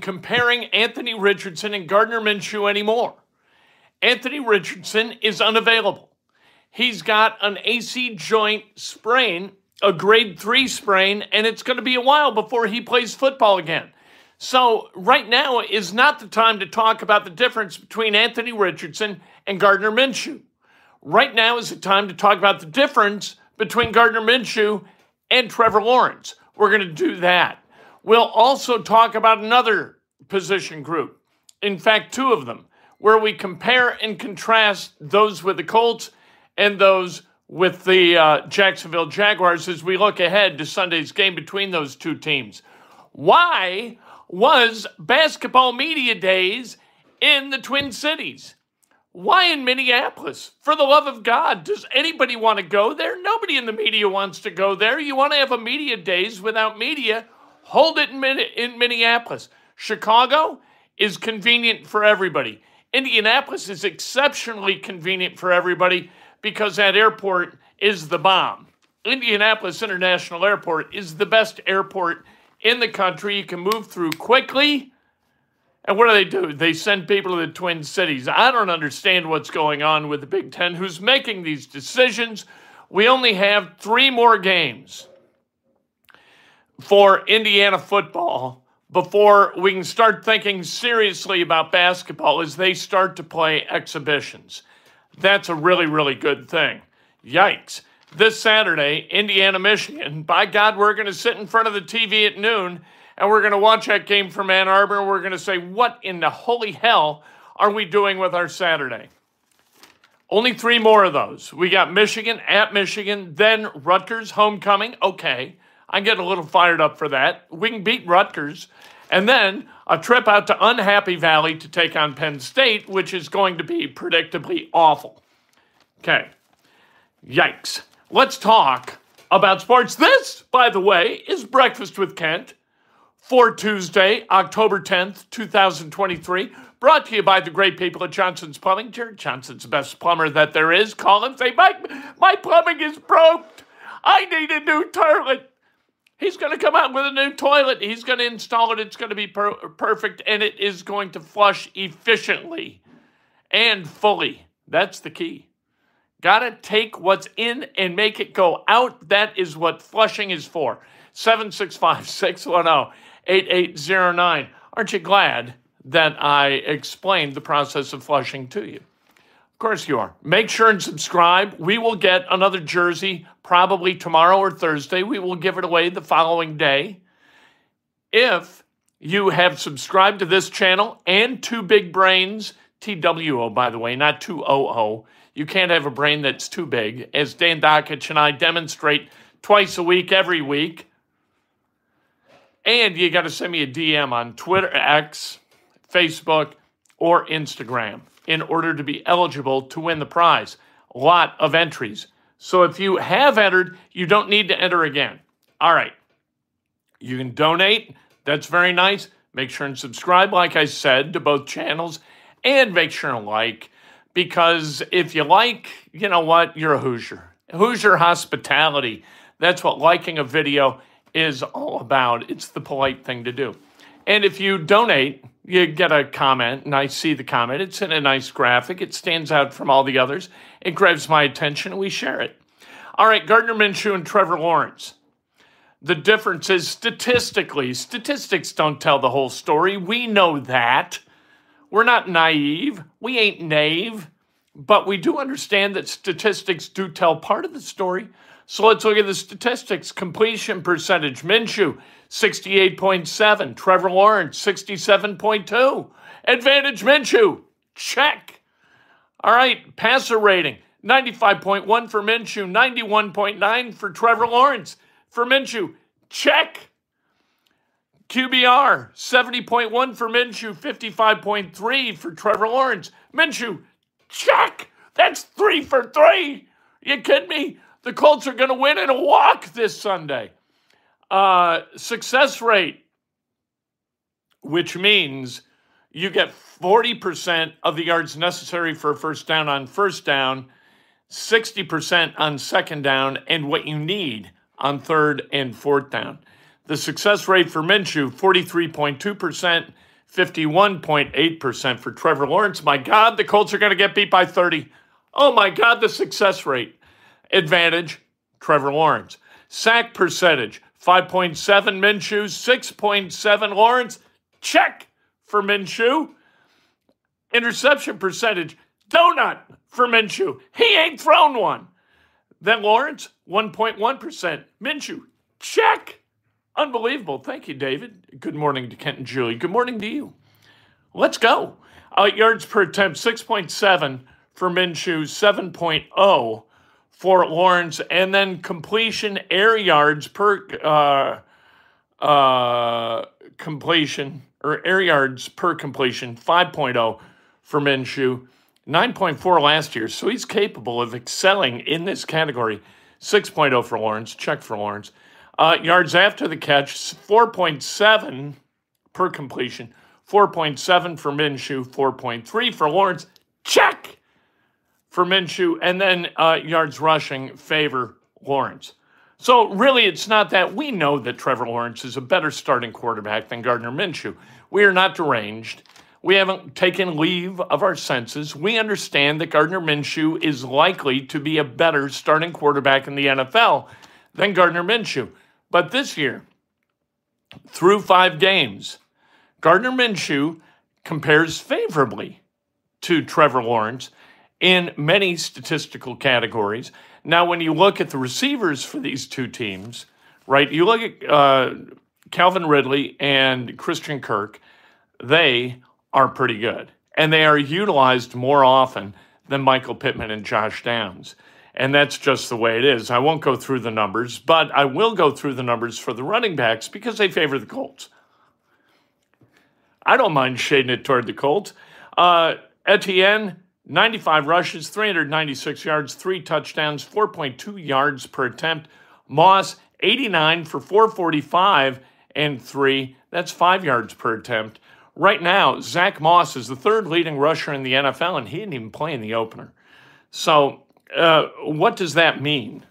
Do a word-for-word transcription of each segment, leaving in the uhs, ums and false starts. Comparing Anthony Richardson and Gardner Minshew anymore. Anthony Richardson is unavailable. He's got an A C joint sprain, a grade three sprain, and it's going to be a while before he plays football again. So right now is not the time to talk about the difference between Anthony Richardson and Gardner Minshew. Right now is the time to talk about the difference between Gardner Minshew and Trevor Lawrence. We're going to do that. We'll also talk about another position group, in fact, two of them, where we compare and contrast those with the Colts and those with the uh, Jacksonville Jaguars as we look ahead to Sunday's game between those two teams. Why was Basketball Media Days in the Twin Cities? Why in Minneapolis? For the love of God, does anybody want to go there? Nobody in the media wants to go there. You want to have a media days without media. Hold it in, in Minneapolis. Chicago is convenient for everybody. Indianapolis is exceptionally convenient for everybody because that airport is the bomb. Indianapolis International Airport is the best airport in the country. You can move through quickly. And what do they do? They send people to the Twin Cities. I don't understand what's going on with the Big Ten. Who's making these decisions? We only have three more games for Indiana football before we can start thinking seriously about basketball as they start to play exhibitions. That's a really, really good thing. Yikes. This Saturday, Indiana, Michigan. By God, we're going to sit in front of the T V at noon and we're going to watch that game from Ann Arbor and we're going to say, what in the holy hell are we doing with our Saturday? Only three more of those. We got Michigan at Michigan, then Rutgers homecoming. Okay. I get a little fired up for that. We can beat Rutgers. And then a trip out to Unhappy Valley to take on Penn State, which is going to be predictably awful. Okay. Yikes. Let's talk about sports. This, by the way, is Breakfast with Kent for Tuesday, October tenth, twenty twenty-three. Brought to you by the great people at Johnson's Plumbing. Jared Johnson's best plumber that there is. Call him, say, Mike, my plumbing is broke. I need a new toilet. He's going to come out with a new toilet. He's going to install it. It's going to be per- perfect, and it is going to flush efficiently and fully. That's the key. Got to take what's in and make it go out. That is what flushing is for. seven six five, six one zero, eight eight zero nine. Aren't you glad that I explained the process of flushing to you? Of course you are. Make sure and subscribe. We will get another jersey probably tomorrow or Thursday. We will give it away the following day. If you have subscribed to this channel and to Big Brains, T W O, by the way, not two oh oh. You can't have a brain that's too big, as Dan Dockich and I demonstrate twice a week, every week. And you got to send me a D M on Twitter, X, Facebook, or Instagram in order to be eligible to win the prize. A lot of entries. So if you have entered, you don't need to enter again. All right. You can donate. That's very nice. Make sure and subscribe, like I said, to both channels. And make sure and like, because if you like, you know what? You're a Hoosier. Hoosier hospitality. That's what liking a video is all about. It's the polite thing to do. And if you donate, you get a comment, and I see the comment. It's in a nice graphic. It stands out from all the others. It grabs my attention, and we share it. All right, Gardner Minshew and Trevor Lawrence. The difference is statistically, statistics don't tell the whole story. We know that. We're not naive. We ain't naive. But we do understand that statistics do tell part of the story. So let's look at the statistics. Completion percentage, Minshew, sixty-eight point seven. Trevor Lawrence, sixty-seven point two. Advantage, Minshew. Check. All right, passer rating, ninety-five point one for Minshew, ninety-one point nine for Trevor Lawrence. For Minshew, check. Q B R, seventy point one for Minshew, fifty-five point three for Trevor Lawrence. Minshew, check. That's three for three. You kidding me? The Colts are going to win in a walk this Sunday. Uh, success rate, which means you get forty percent of the yards necessary for a first down on first down, sixty percent on second down, and what you need on third and fourth down. The success rate for Minshew, forty-three point two percent, fifty-one point eight percent for Trevor Lawrence. My God, the Colts are going to get beat by thirty. Oh, my God, the success rate. Advantage, Trevor Lawrence. Sack percentage, five point seven Minshew, six point seven Lawrence. Check for Minshew. Interception percentage, donut for Minshew. He ain't thrown one. Then Lawrence, one point one percent. Minshew, check. Unbelievable. Thank you, David. Good morning to Kent and Julie. Good morning to you. Let's go. Uh, yards per attempt, six point seven for Minshew, seven point oh for Lawrence. And then completion air yards per uh, uh, completion, or air yards per completion, five point oh for Minshew. nine point four last year, so he's capable of excelling in this category. six point oh for Lawrence, check for Lawrence. Uh, yards after the catch, four point seven per completion, four point seven for Minshew, four point three for Lawrence, check for Minshew, and then uh, yards rushing favor Lawrence. So really, it's not that. We know that Trevor Lawrence is a better starting quarterback than Gardner Minshew. We are not deranged. We haven't taken leave of our senses. We understand that Gardner Minshew is likely to be a better starting quarterback in the N F L than Gardner Minshew. But this year, through five games, Gardner Minshew compares favorably to Trevor Lawrence in many statistical categories. Now, when you look at the receivers for these two teams, right, you look at uh, Calvin Ridley and Christian Kirk, they are pretty good, and they are utilized more often than Michael Pittman and Josh Downs, and that's just the way it is. I won't go through the numbers, but I will go through the numbers for the running backs because they favor the Colts. I don't mind shading it toward the Colts. Uh, Etienne, ninety-five rushes, three hundred ninety-six yards, three touchdowns, four point two yards per attempt. Moss, eighty-nine for four forty-five and three. That's five yards per attempt. Right now, Zach Moss is the third leading rusher in the N F L, and he didn't even play in the opener. So uh, what does that mean?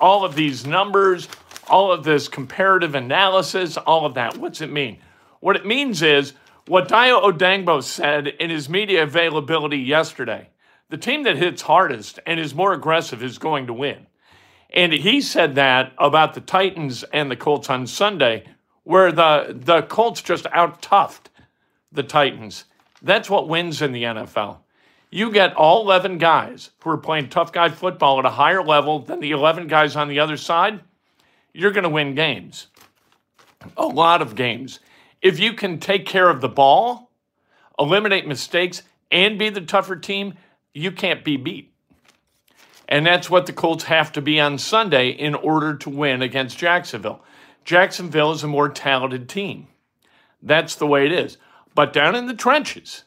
All of these numbers, all of this comparative analysis, all of that, what's it mean? What it means is what Dayo Odangbo said in his media availability yesterday. The team that hits hardest and is more aggressive is going to win. And he said that about the Titans and the Colts on Sunday, where the, the Colts just out-toughed the Titans. That's what wins in the N F L. You get all eleven guys who are playing tough guy football at a higher level than the eleven guys on the other side, you're going to win games. A lot of games. If you can take care of the ball, eliminate mistakes, and be the tougher team, you can't be beat. And that's what the Colts have to be on Sunday in order to win against Jacksonville. Jacksonville is a more talented team. That's the way it is. But down in the trenches,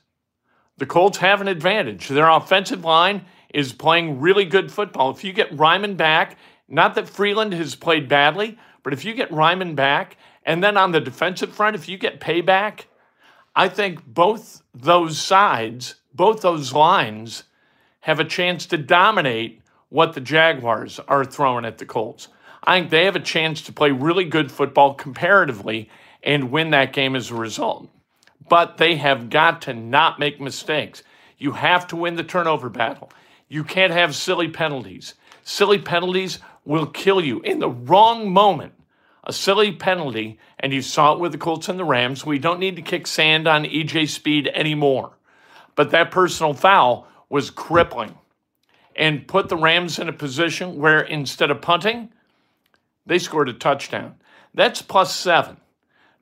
the Colts have an advantage. Their offensive line is playing really good football. If you get Ryman back, not that Freeland has played badly, but if you get Ryman back, and then on the defensive front, if you get Payback, I think both those sides, both those lines have a chance to dominate what the Jaguars are throwing at the Colts. I think they have a chance to play really good football comparatively and win that game as a result. But they have got to not make mistakes. You have to win the turnover battle. You can't have silly penalties. Silly penalties will kill you in the wrong moment. a silly penalty, and you saw it with the Colts and the Rams. We don't need to kick sand on E J Speed anymore. But that personal foul was crippling and put the Rams in a position where instead of punting, they scored a touchdown. That's plus seven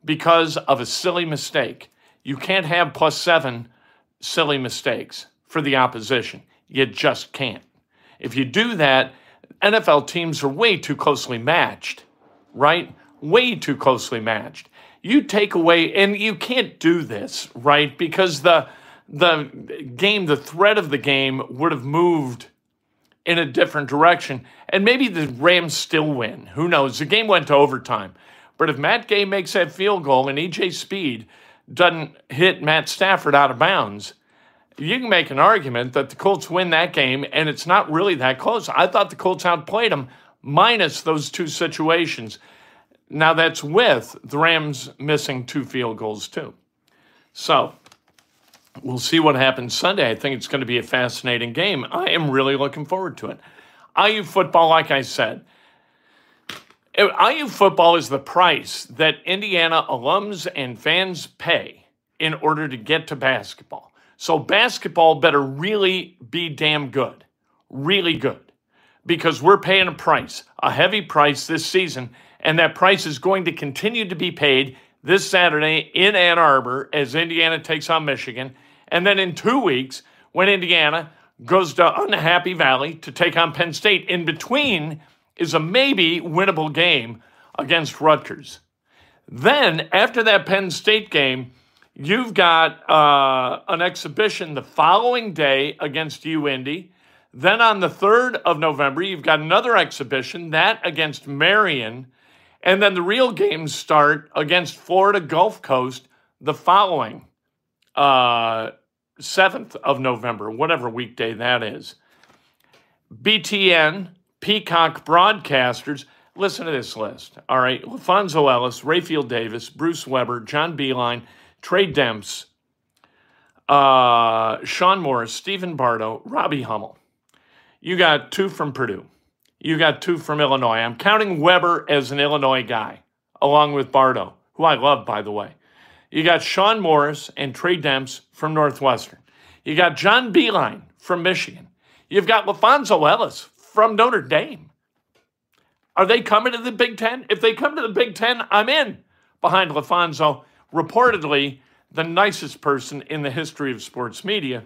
because of a silly mistake. You can't have plus seven silly mistakes for the opposition. You just can't. If you do that, N F L teams are way too closely matched, right? Way too closely matched. You take away, and you can't do this, right? Because the the game, the threat of the game would have moved in a different direction. And maybe the Rams still win. Who knows? The game went to overtime. But if Matt Gay makes that field goal and E J Speed doesn't hit Matt Stafford out of bounds, you can make an argument that the Colts win that game, and it's not really that close. I thought the Colts outplayed them minus those two situations. Now that's with the Rams missing two field goals too. So we'll see what happens Sunday. I think it's going to be a fascinating game. I am really looking forward to it. I U football, like I said, I U football is the price that Indiana alums and fans pay in order to get to basketball. So basketball better really be damn good, really good, because we're paying a price, a heavy price this season, and that price is going to continue to be paid this Saturday in Ann Arbor as Indiana takes on Michigan, and then in two weeks when Indiana goes to Unhappy Valley to take on Penn State. In between is a maybe winnable game against Rutgers. Then after that Penn State game, you've got uh, an exhibition the following day against U Indy. Then on the third of November, you've got another exhibition, that against Marion. And then the real games start against Florida Gulf Coast the following uh, seventh of November, whatever weekday that is. B T N, Peacock Broadcasters. Listen to this list. All right, LaFonso Ellis, Rayfield Davis, Bruce Weber, John Beeline, Trey Demps, uh, Sean Morris, Stephen Bardo, Robbie Hummel. You got two from Purdue. You got two from Illinois. I'm counting Weber as an Illinois guy, along with Bardo, who I love, by the way. You got Sean Morris and Trey Demps from Northwestern. You got John Beeline from Michigan. You've got LaFonso Ellis from Notre Dame. Are they coming to the Big Ten? If they come to the Big Ten, I'm in behind LaFonso. Reportedly, the nicest person in the history of sports media.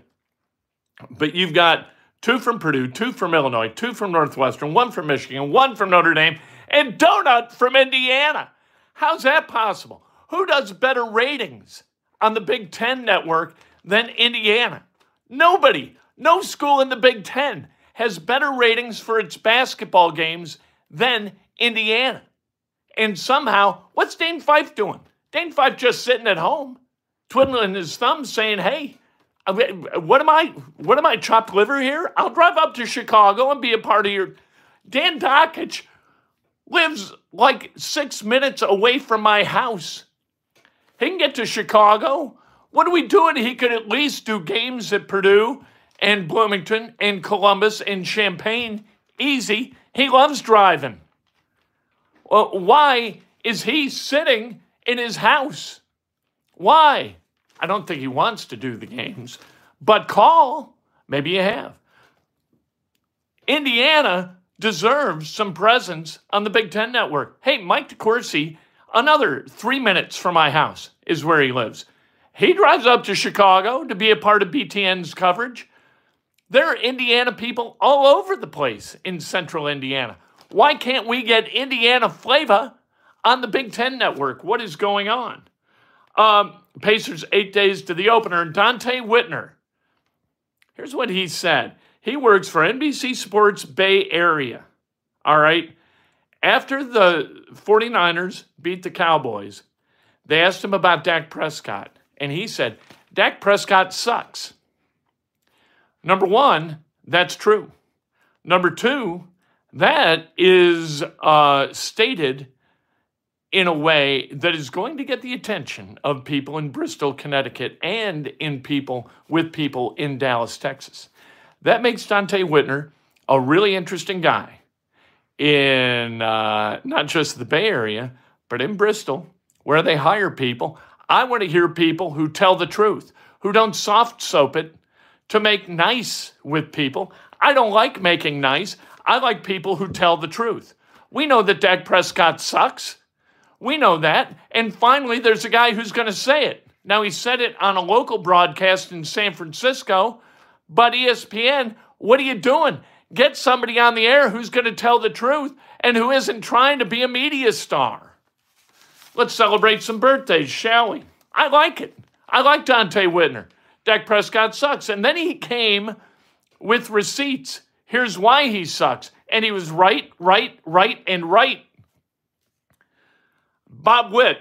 But you've got two from Purdue, two from Illinois, two from Northwestern, one from Michigan, one from Notre Dame, and Donut from Indiana. How's that possible? Who does better ratings on the Big Ten network than Indiana? Nobody. No school in the Big Ten has better ratings for its basketball games than Indiana. And somehow, what's Dane Fife doing? Dane Fife just sitting at home, twiddling his thumbs, saying, hey, what am I, what am I, chopped liver here? I'll drive up to Chicago and be a part of your... Dan Dockich lives like six minutes away from my house. He can get to Chicago. What are we doing? He could at least do games at Purdue and Bloomington and Columbus and Champaign. Easy. He loves driving. Well, why is he sitting in his house? Why? I don't think he wants to do the games, but call. Maybe you have. Indiana deserves some presence on the Big Ten Network. Hey, Mike DeCourcy, another three minutes from my house is where he lives. He drives up to Chicago to be a part of B T N's coverage. There are Indiana people all over the place in central Indiana. Why can't we get Indiana flavor on the Big Ten Network? What is going on? Um, Pacers eight days to the opener. Donte Whitner, here's what he said. He works for N B C Sports Bay Area, all right? After the forty-niners beat the Cowboys, they asked him about Dak Prescott, and he said, Dak Prescott sucks. Number one, that's true. Number two, that is uh, stated in a way that is going to get the attention of people in Bristol, Connecticut, and in people with people in Dallas, Texas. That makes Donte Whitner a really interesting guy in uh, not just the Bay Area, But in Bristol, where they hire people, I want to hear people who tell the truth, who don't soft soap it to make nice with people. I don't like making nice. I like people who tell the truth. We know that Dak Prescott sucks. We know that. And finally, there's a guy who's going to say it. Now, he said it on a local broadcast in San Francisco, but E S P N, what are you doing? Get somebody on the air who's going to tell the truth and who isn't trying to be a media star. Let's celebrate some birthdays, shall we? I like it. I like Donte Whitner. Dak Prescott sucks. And then he came with receipts. Here's why he sucks. And he was right, right, right, and right. Bob Witt,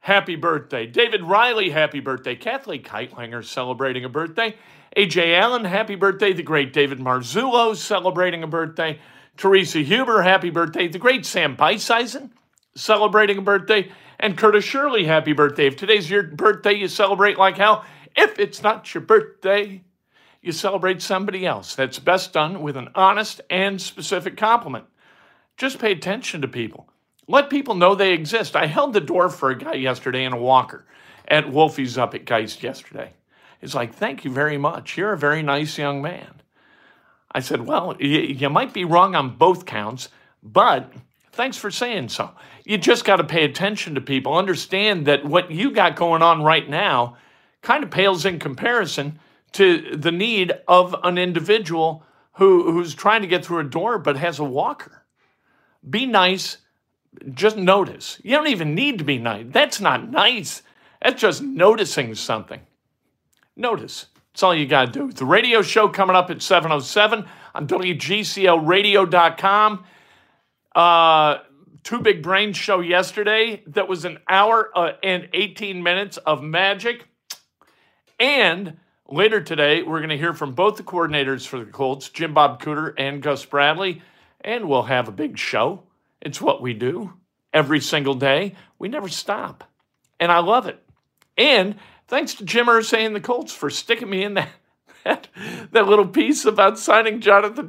happy birthday. David Riley, happy birthday. Kathleen Keitlanger celebrating a birthday. A J Allen, happy birthday. The great David Marzullo celebrating a birthday. Teresa Huber, happy birthday. The great Sam Beiseisen celebrating a birthday. And Curtis Shirley, happy birthday. If today's your birthday, you celebrate like hell. If it's not your birthday, you celebrate somebody else. That's best done with an honest and specific compliment. Just pay attention to people. Let people know they exist. I held the door for a guy yesterday in a walker at Wolfie's up at Geist yesterday. He's like, thank you very much. You're a very nice young man. I said, well, you, you might be wrong on both counts, but thanks for saying so. You just got to pay attention to people. Understand that what you got going on right now kind of pales in comparison to the need of an individual who, who's trying to get through a door but has a walker. Be nice. Just notice. You don't even need to be nice. That's not nice. That's just noticing something. Notice. That's all you got to do. The radio show coming up at seven oh seven on W G C L radio dot com. Uh, Two Big Brains show yesterday. That was an hour uh, and eighteen minutes of magic. And later today, we're going to hear from both the coordinators for the Colts, Jim Bob Cooter and Gus Bradley, and we'll have a big show. It's what we do every single day. We never stop, and I love it. And thanks to Jim Irsay and the Colts for sticking me in that, that, that little piece about signing Jonathan